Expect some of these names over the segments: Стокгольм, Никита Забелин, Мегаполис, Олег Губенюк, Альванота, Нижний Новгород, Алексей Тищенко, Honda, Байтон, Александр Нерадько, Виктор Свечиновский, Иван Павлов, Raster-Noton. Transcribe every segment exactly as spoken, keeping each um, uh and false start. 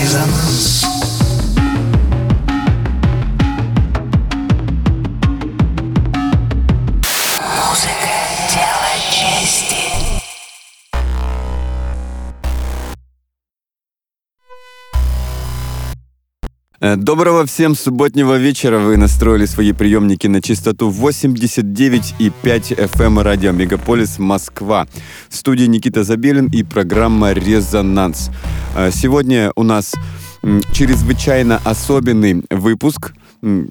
Резонанс. Доброго всем субботнего вечера. Вы настроили свои приемники на частоту восемьдесят девять и пять эф эм радио Мегаполис, Москва. В студии Никита Забелин и программа «Резонанс». Сегодня у нас чрезвычайно особенный выпуск.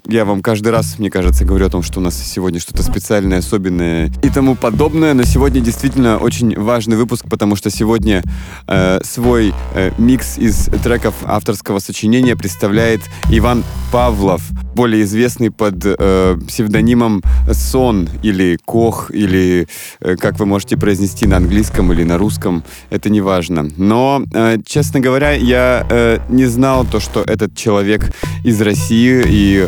Я вам каждый раз, мне кажется, говорю о том, что у нас сегодня что-то специальное, особенное и тому подобное. Но сегодня действительно очень важный выпуск, потому что сегодня э, свой э, микс из треков авторского сочинения представляет Иван Павлов, более известный под э, псевдонимом Сон или Кох, или э, как вы можете произнести на английском или на русском, это не важно. Но, э, честно говоря, я э, не знал то, что этот человек из России, и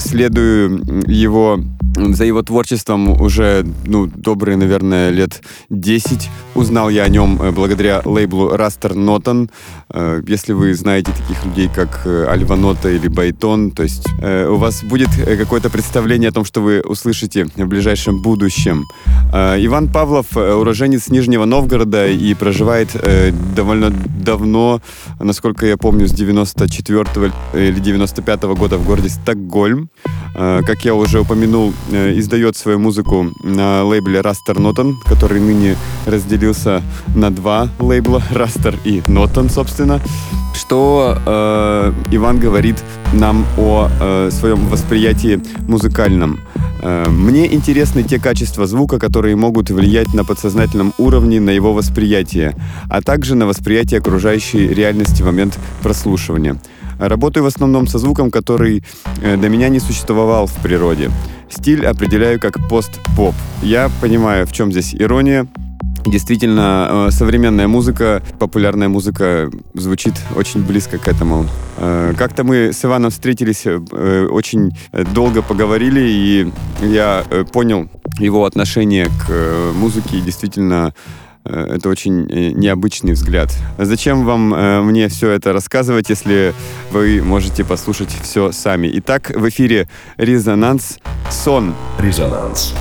следую его, за его творчеством уже, ну, добрые, наверное, лет десять. Узнал я о нем благодаря лейблу Raster-Noton. Если вы знаете таких людей, как Альванота или Байтон, то есть у вас будет какое-то представление о том, что вы услышите в ближайшем будущем. Иван Павлов уроженец Нижнего Новгорода и проживает довольно давно, насколько я помню, с девяносто четвёртого или девяносто пятого года в городе Стокгольм. Как я уже упомянул, издает свою музыку на лейбле Raster-Noton, который ныне разделился на два лейбла, Raster и Noton, собственно. Что э, Иван говорит нам о э, своем восприятии музыкальном. Э, мне интересны те качества звука, которые могут влиять на подсознательном уровне на его восприятие, а также на восприятие окружающей реальности в момент прослушивания. Работаю в основном со звуком, который до меня не существовал в природе. Стиль определяю как пост-поп. Я понимаю, в чем здесь ирония. Действительно, современная музыка, популярная музыка звучит очень близко к этому. Как-то мы с Иваном встретились, очень долго поговорили, и я понял его отношение к музыке, и действительно... это очень необычный взгляд. Зачем вам э, мне все это рассказывать, если вы можете послушать все сами? Итак, в эфире «Резонанс. Сон». Резонанс.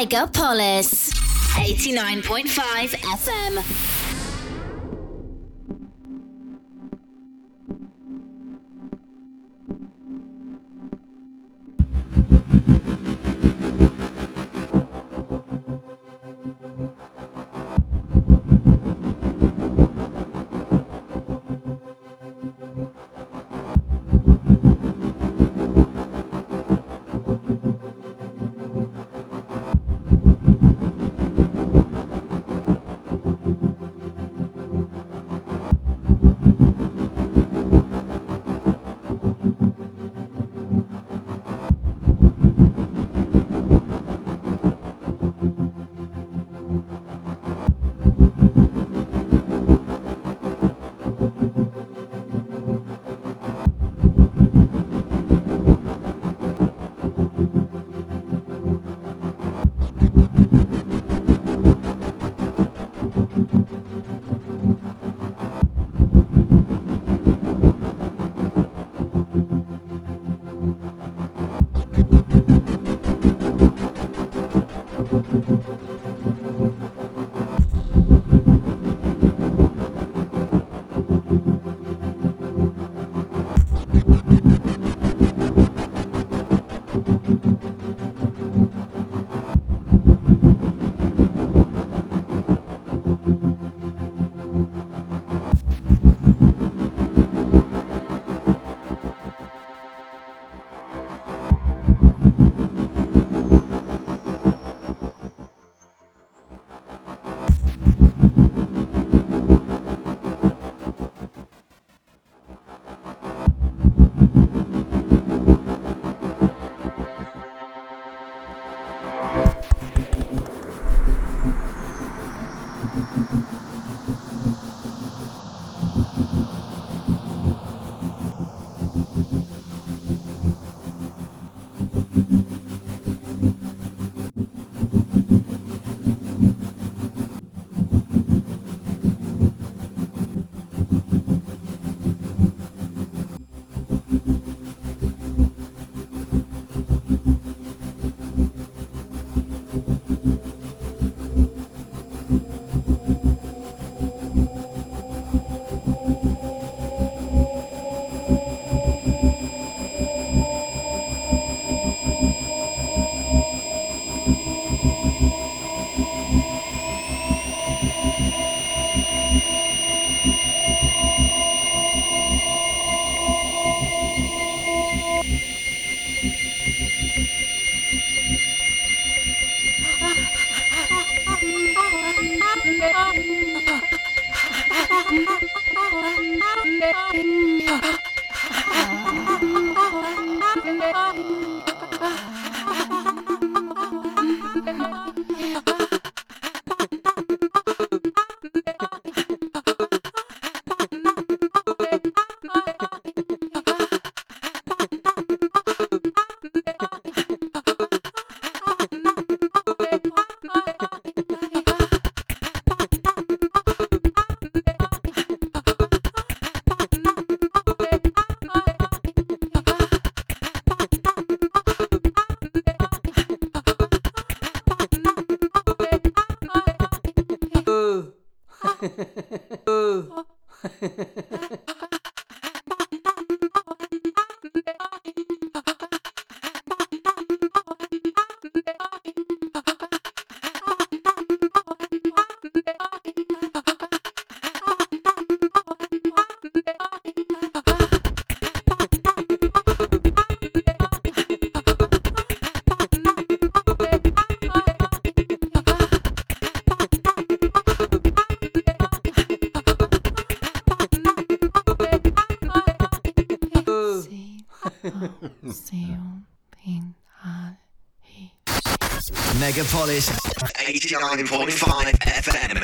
Megapolis, eighty-nine point five эф эм. Megapolis eighty-nine point five эф эм.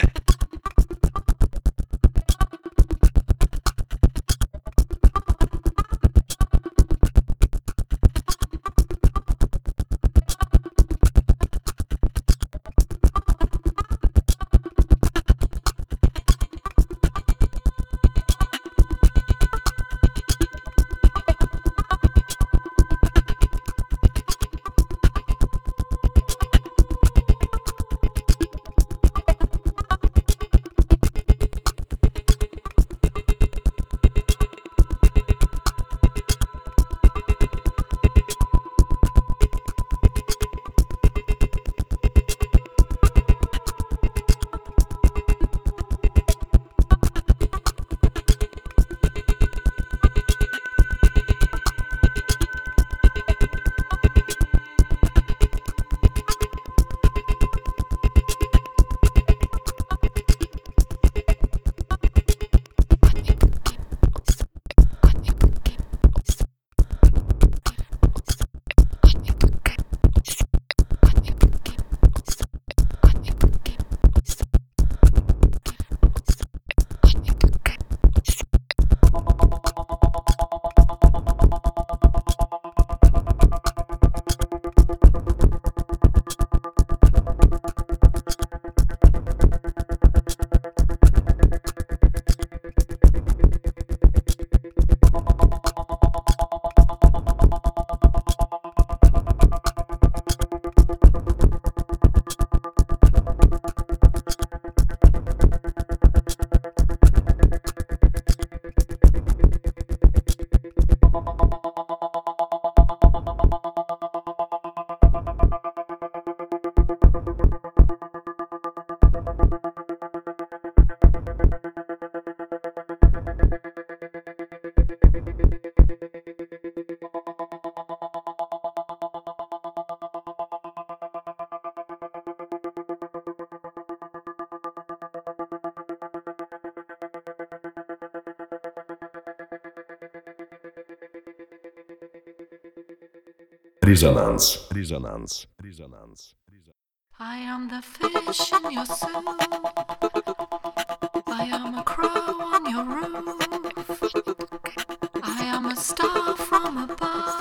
Резонанс. Резонанс. Резонанс. I am the fish in your soup. I am a crow on your roof. I am a star from above.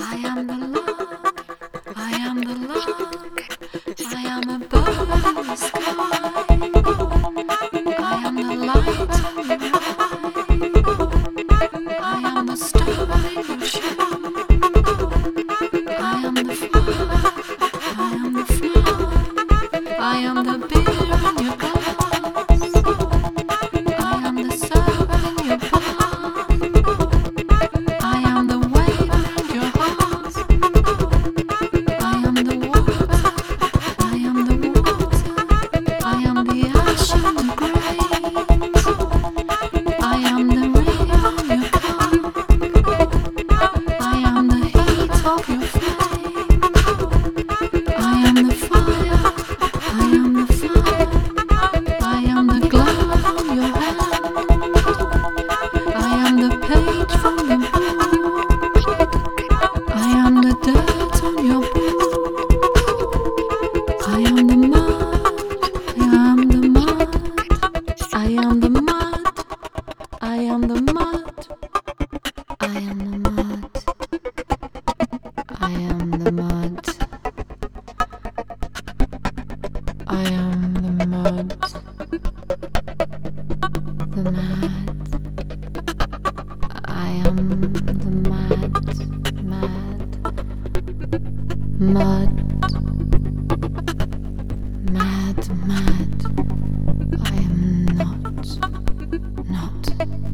I am the love. I am the love. I am a bird in the sky. I am the light in the night. I am a star in your shadow. Mad, I am not, not,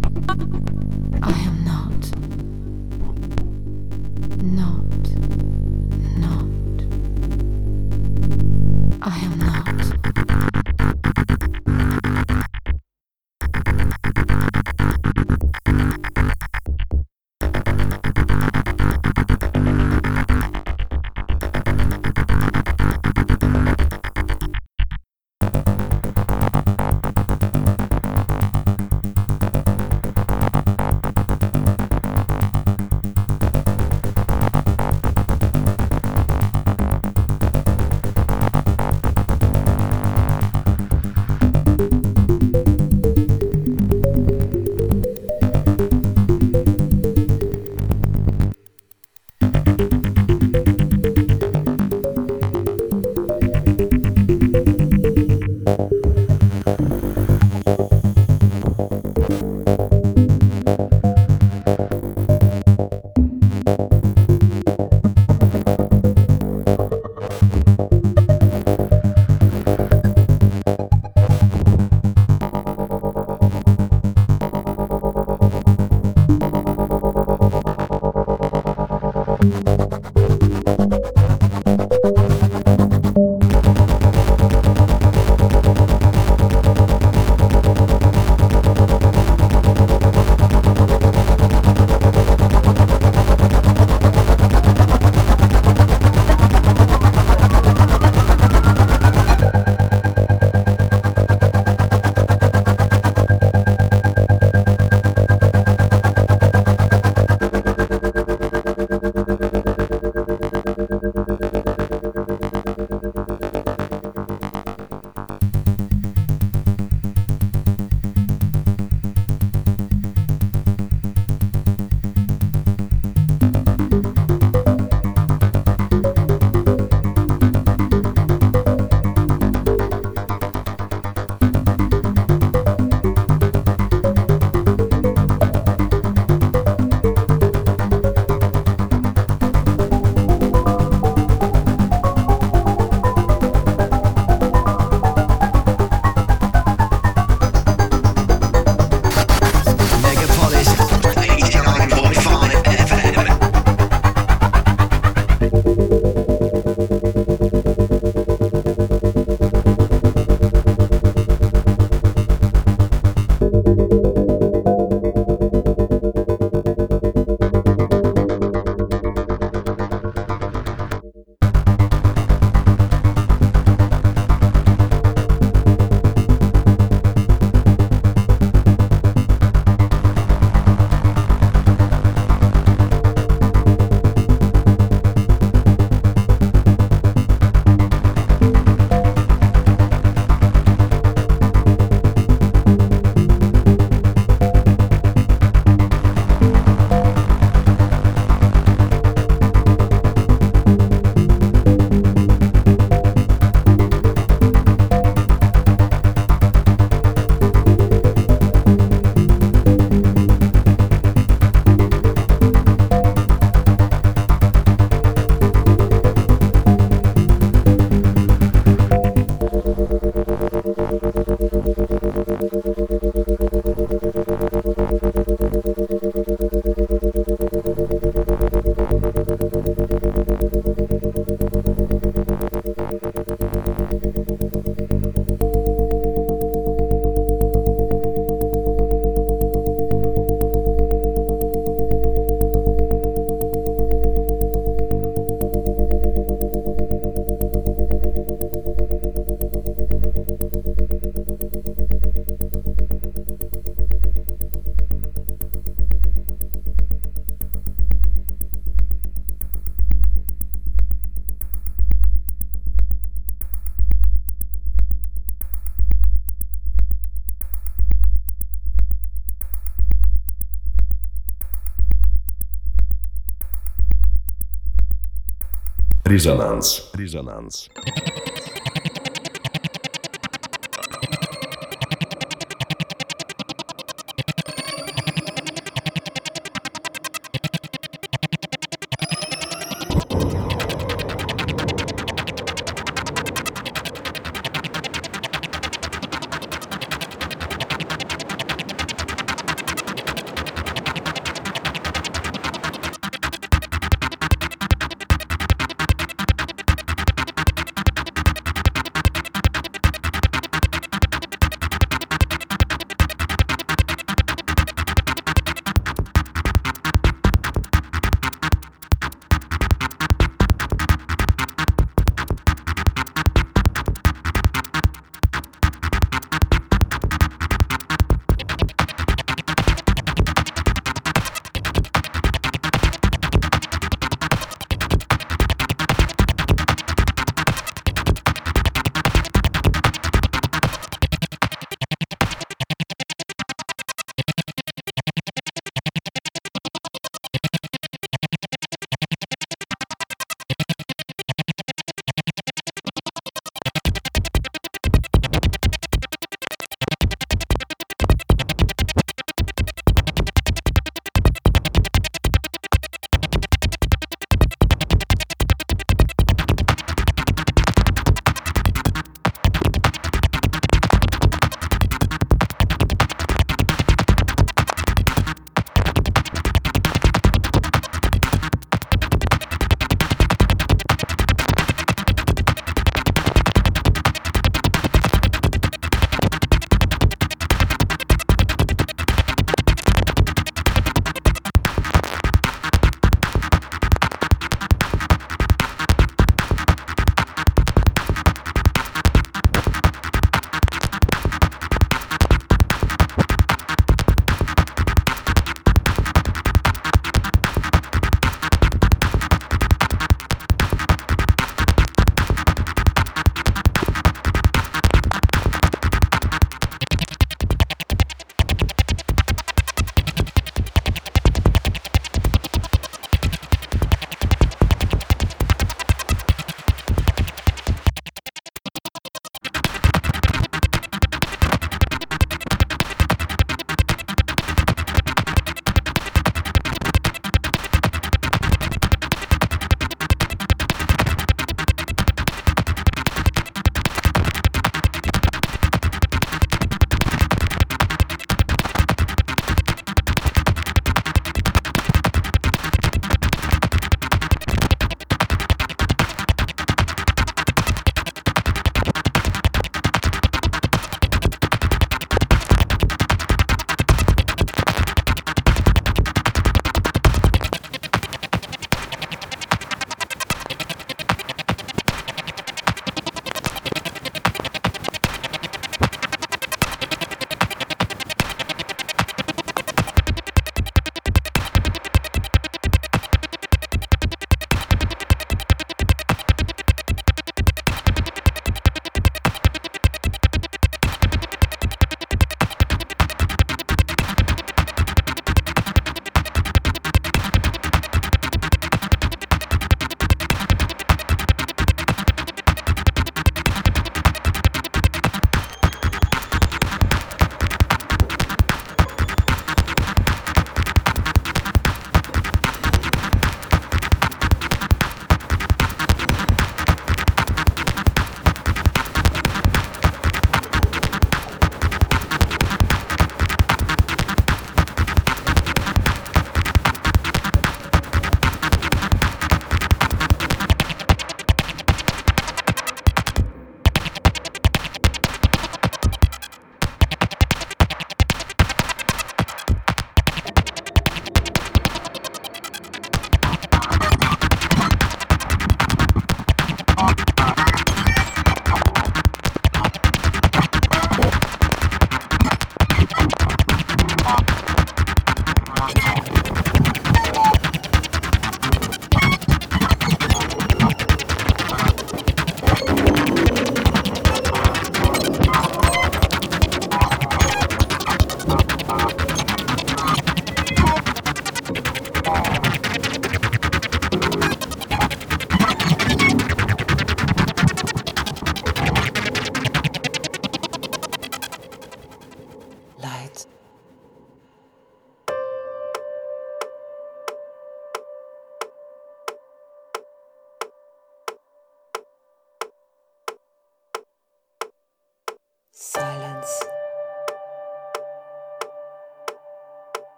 Резонанс. Резонанс.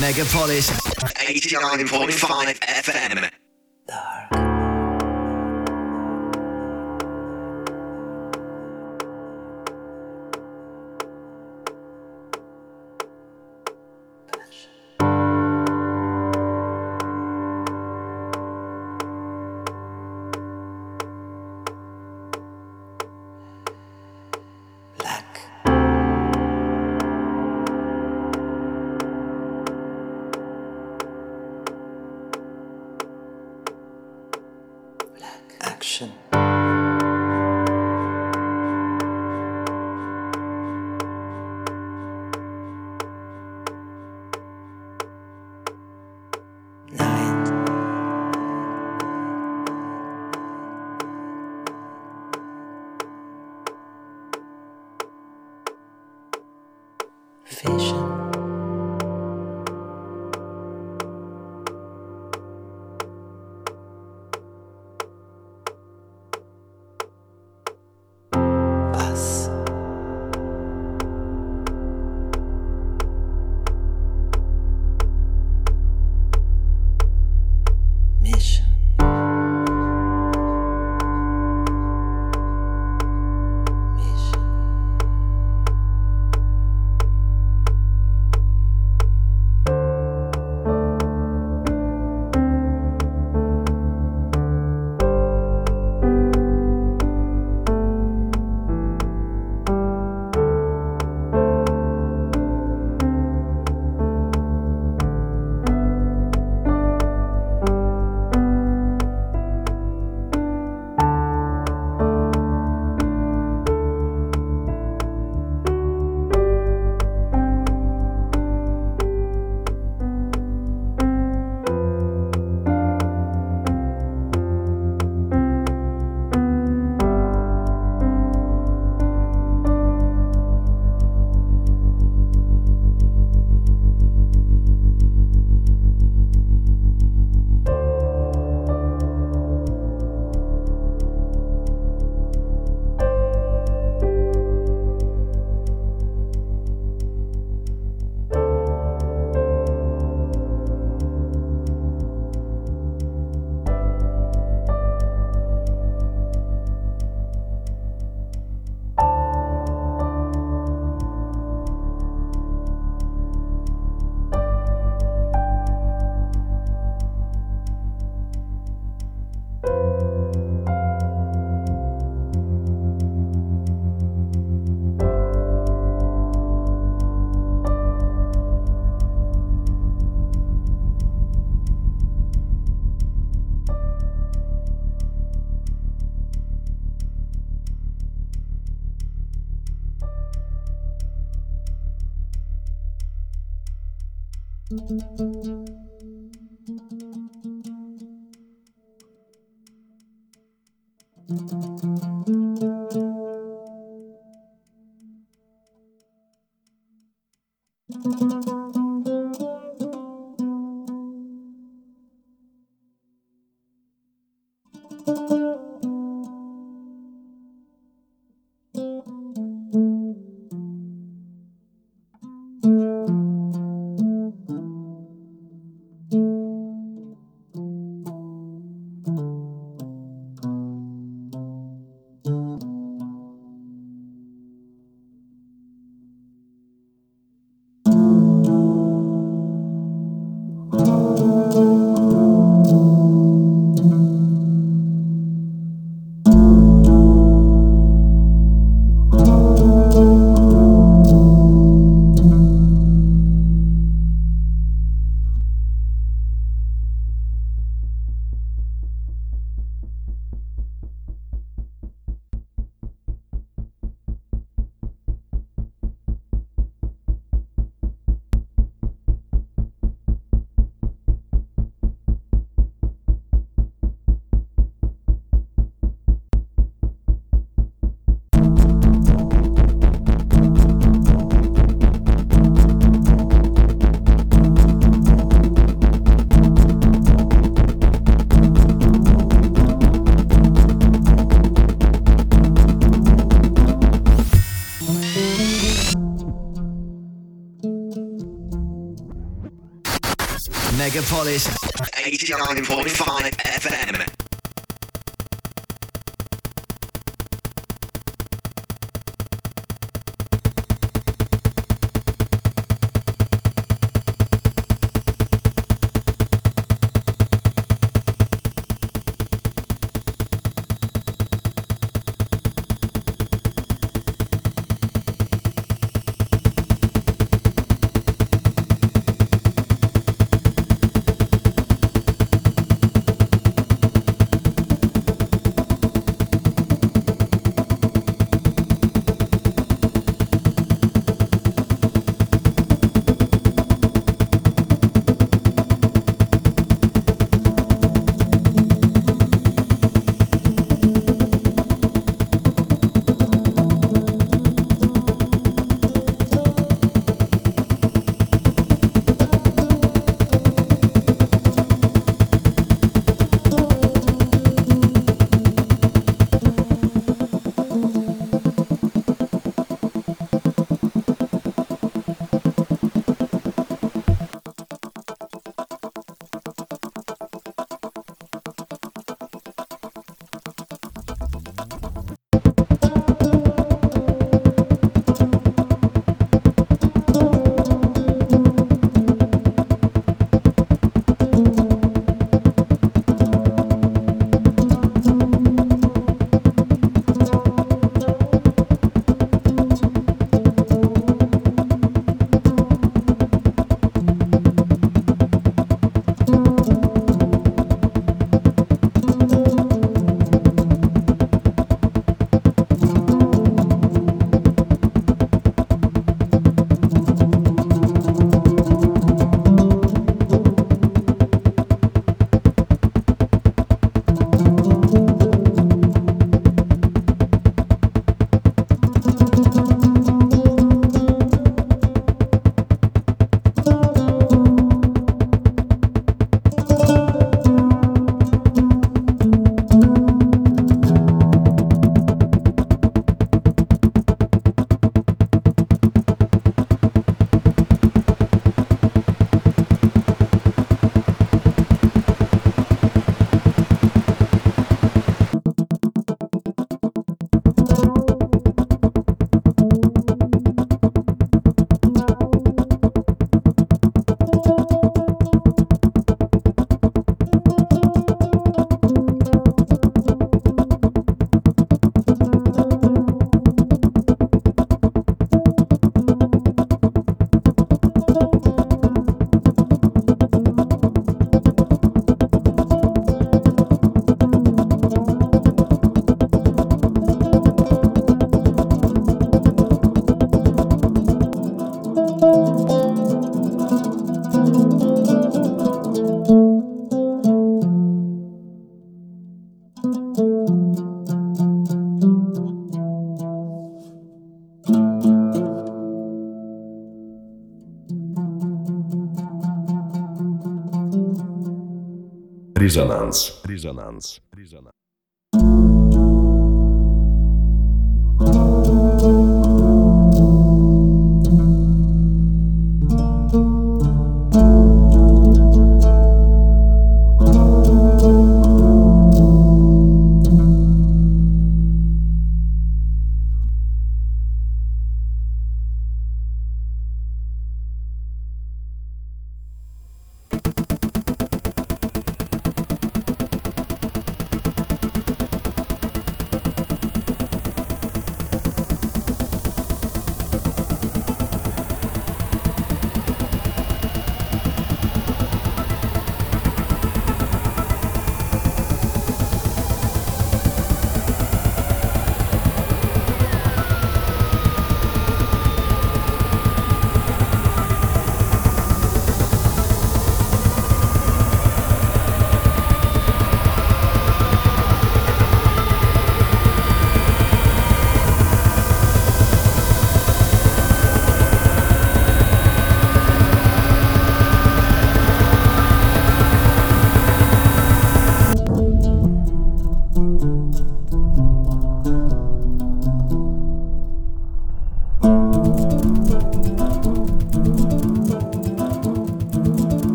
Megapolis eighty-nine point five эф эм. Thank you. Megapolis eighty-nine point five эф эм. Резонанс. Резонанс. Резонанс.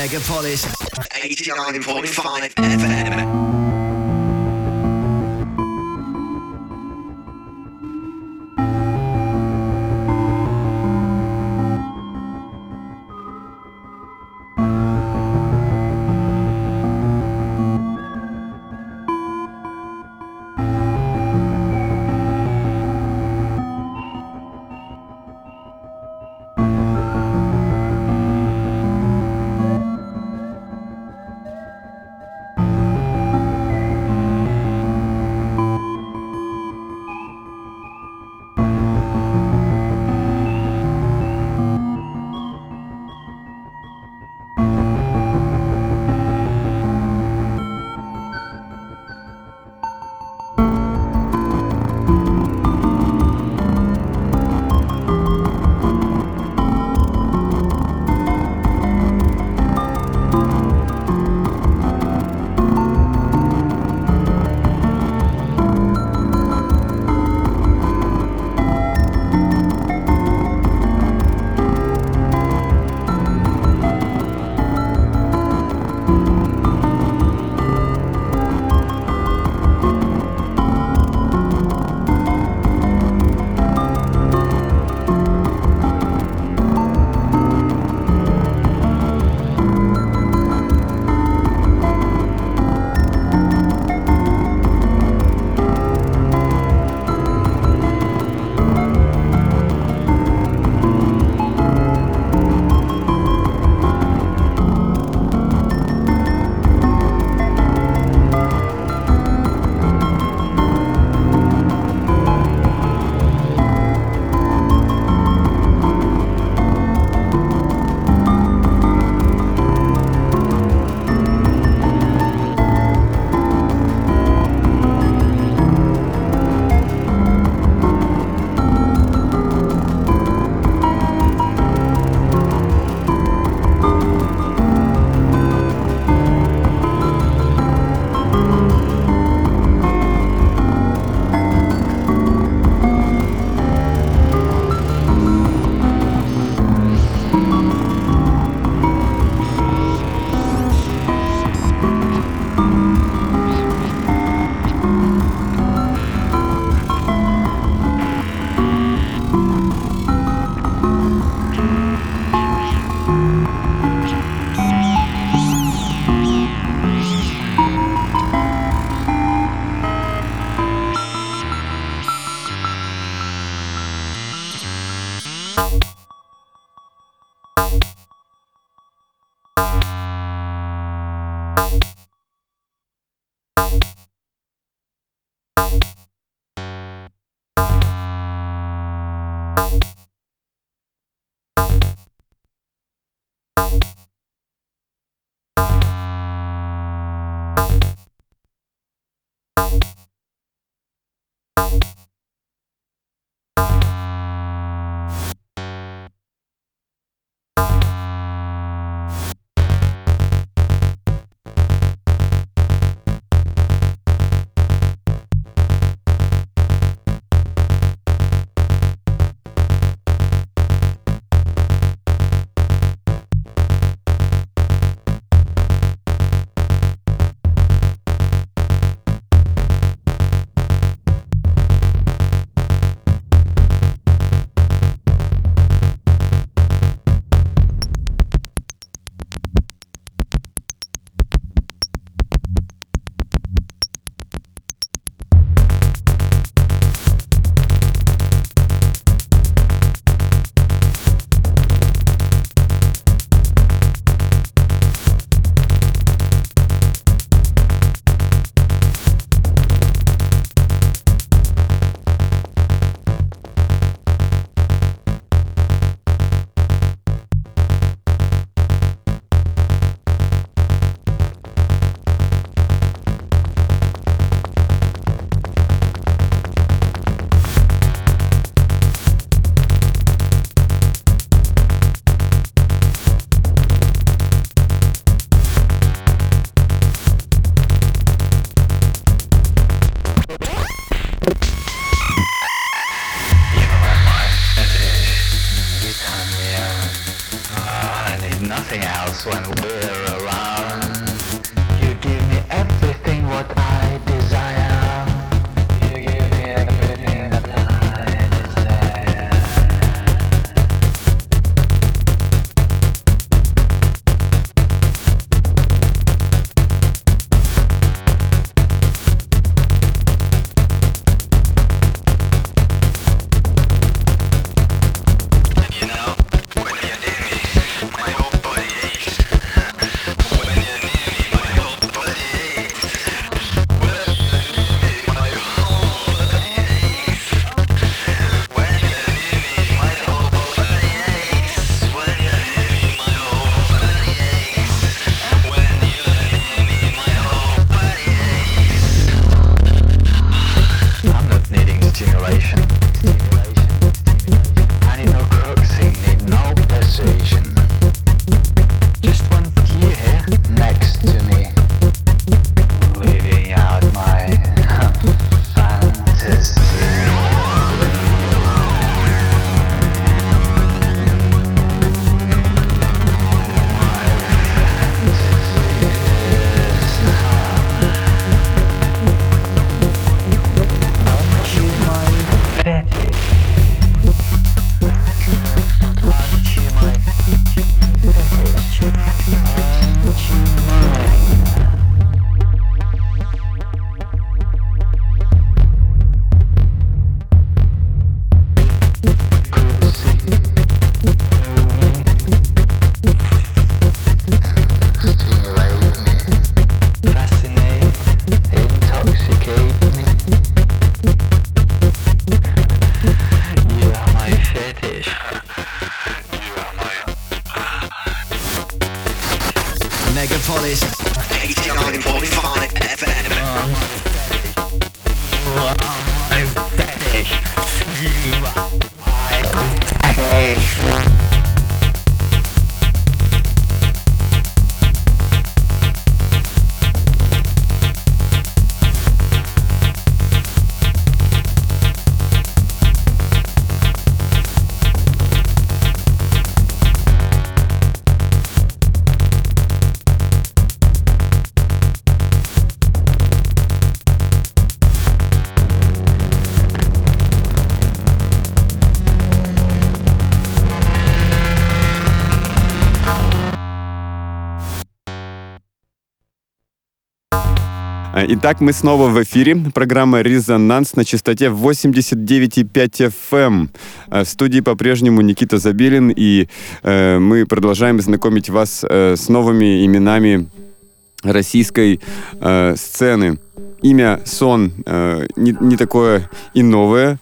Megapolis eighty-nine point five эф эм. Итак, мы снова в эфире. Программа «Резонанс» на частоте восемьдесят девять и пять эф эм. В студии по-прежнему Никита Забелин, и э, мы продолжаем знакомить вас э, с новыми именами российской э, сцены. Имя Сон э, не, не такое и новое.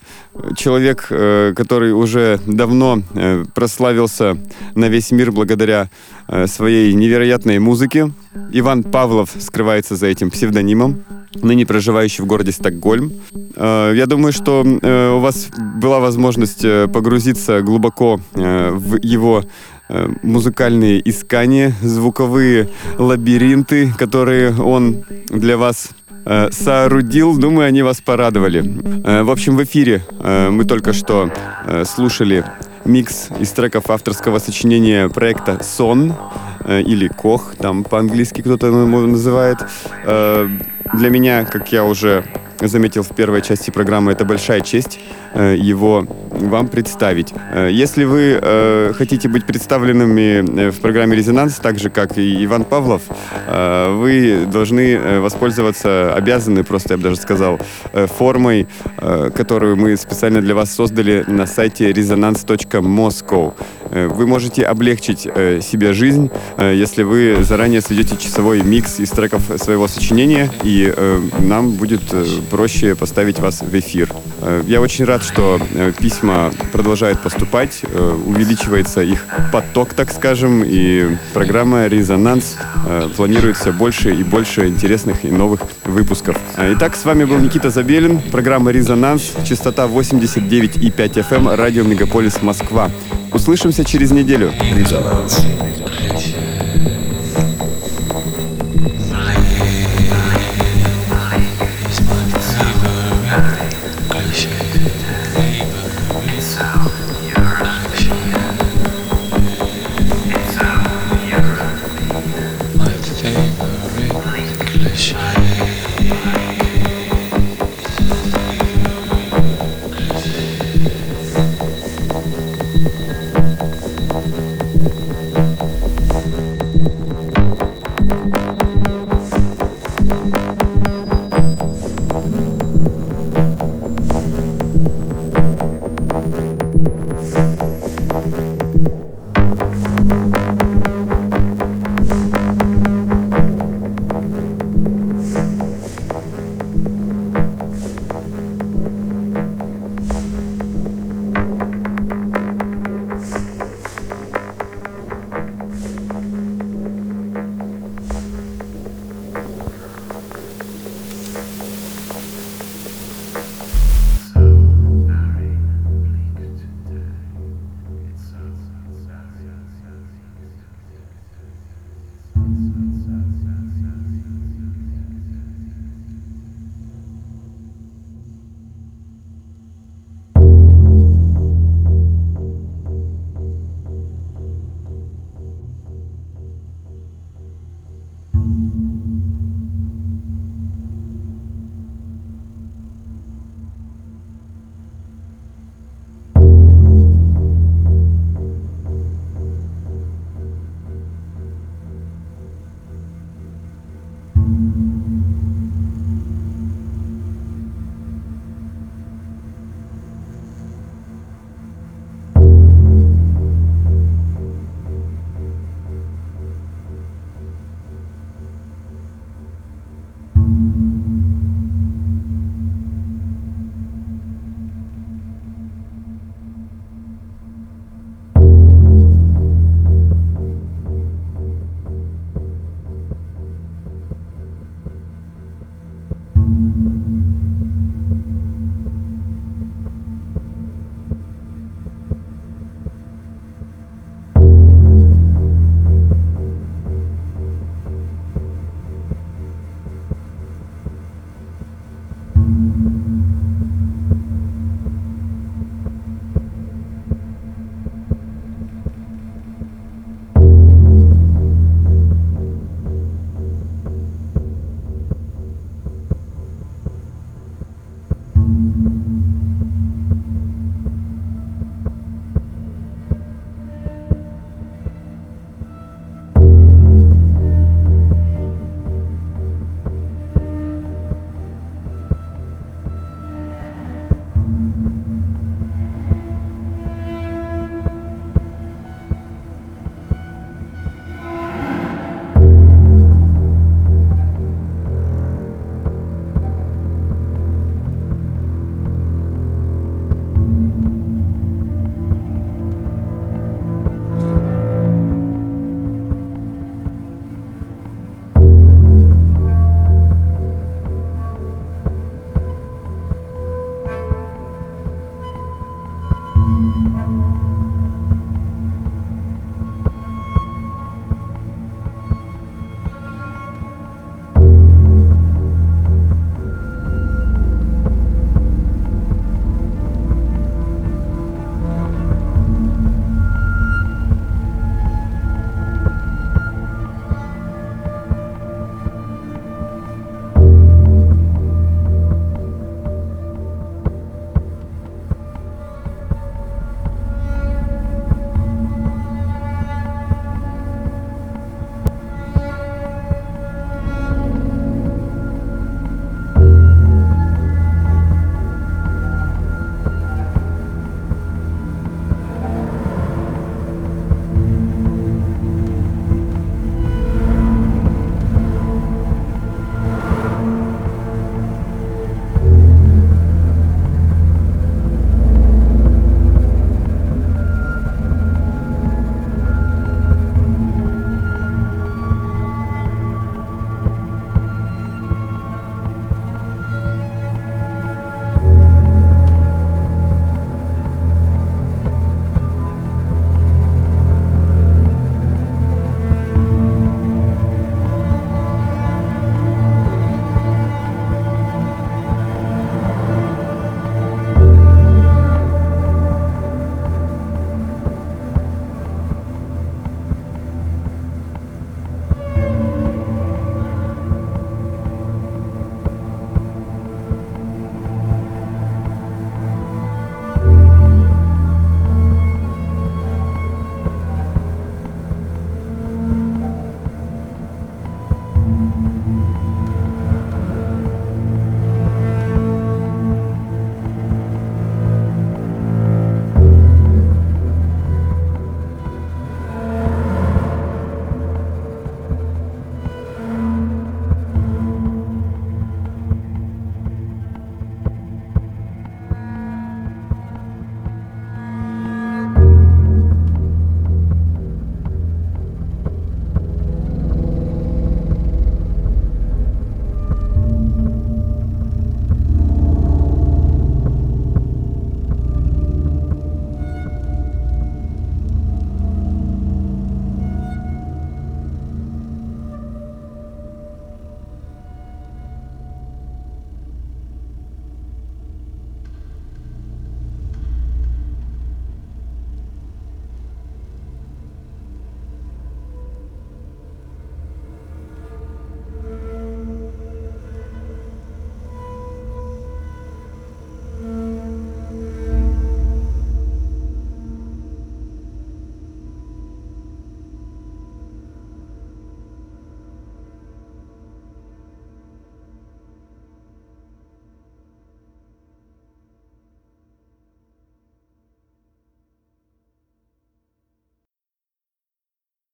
Человек, э, который уже давно э, прославился на весь мир благодаря э, своей невероятной музыке. Иван Павлов скрывается за этим псевдонимом, ныне проживающий в городе Стокгольм. Э, я думаю, что э, у вас была возможность погрузиться глубоко э, в его музыкальные искания, звуковые лабиринты, которые он для вас э, соорудил. Думаю, они вас порадовали. Э, в общем, в эфире э, мы только что э, слушали микс из треков авторского сочинения проекта «Сон» э, или «Кох», там по-английски кто-то его называет. Э, для меня, как я уже заметил в первой части программы, это большая честь э, его вам представить. Э, если вы э, хотите быть представленными в программе «Резонанс», так же, как и Иван Павлов, э, вы должны воспользоваться, обязаны просто, я бы даже сказал, э, формой, э, которую мы специально для вас создали на сайте resonance точка moscow. Э, вы можете облегчить э, себе жизнь, э, если вы заранее сведете часовой микс из треков своего сочинения, и э, нам будет э, проще поставить вас в эфир. Я очень рад, что письма продолжают поступать, увеличивается их поток, так скажем, и программа «Резонанс» планируется больше и больше интересных и новых выпусков. Итак, с вами был Никита Забелин, программа «Резонанс», частота восемьдесят девять и пять эф эм, радио «Мегаполис», Москва. Услышимся через неделю. «Резонанс». Thank you.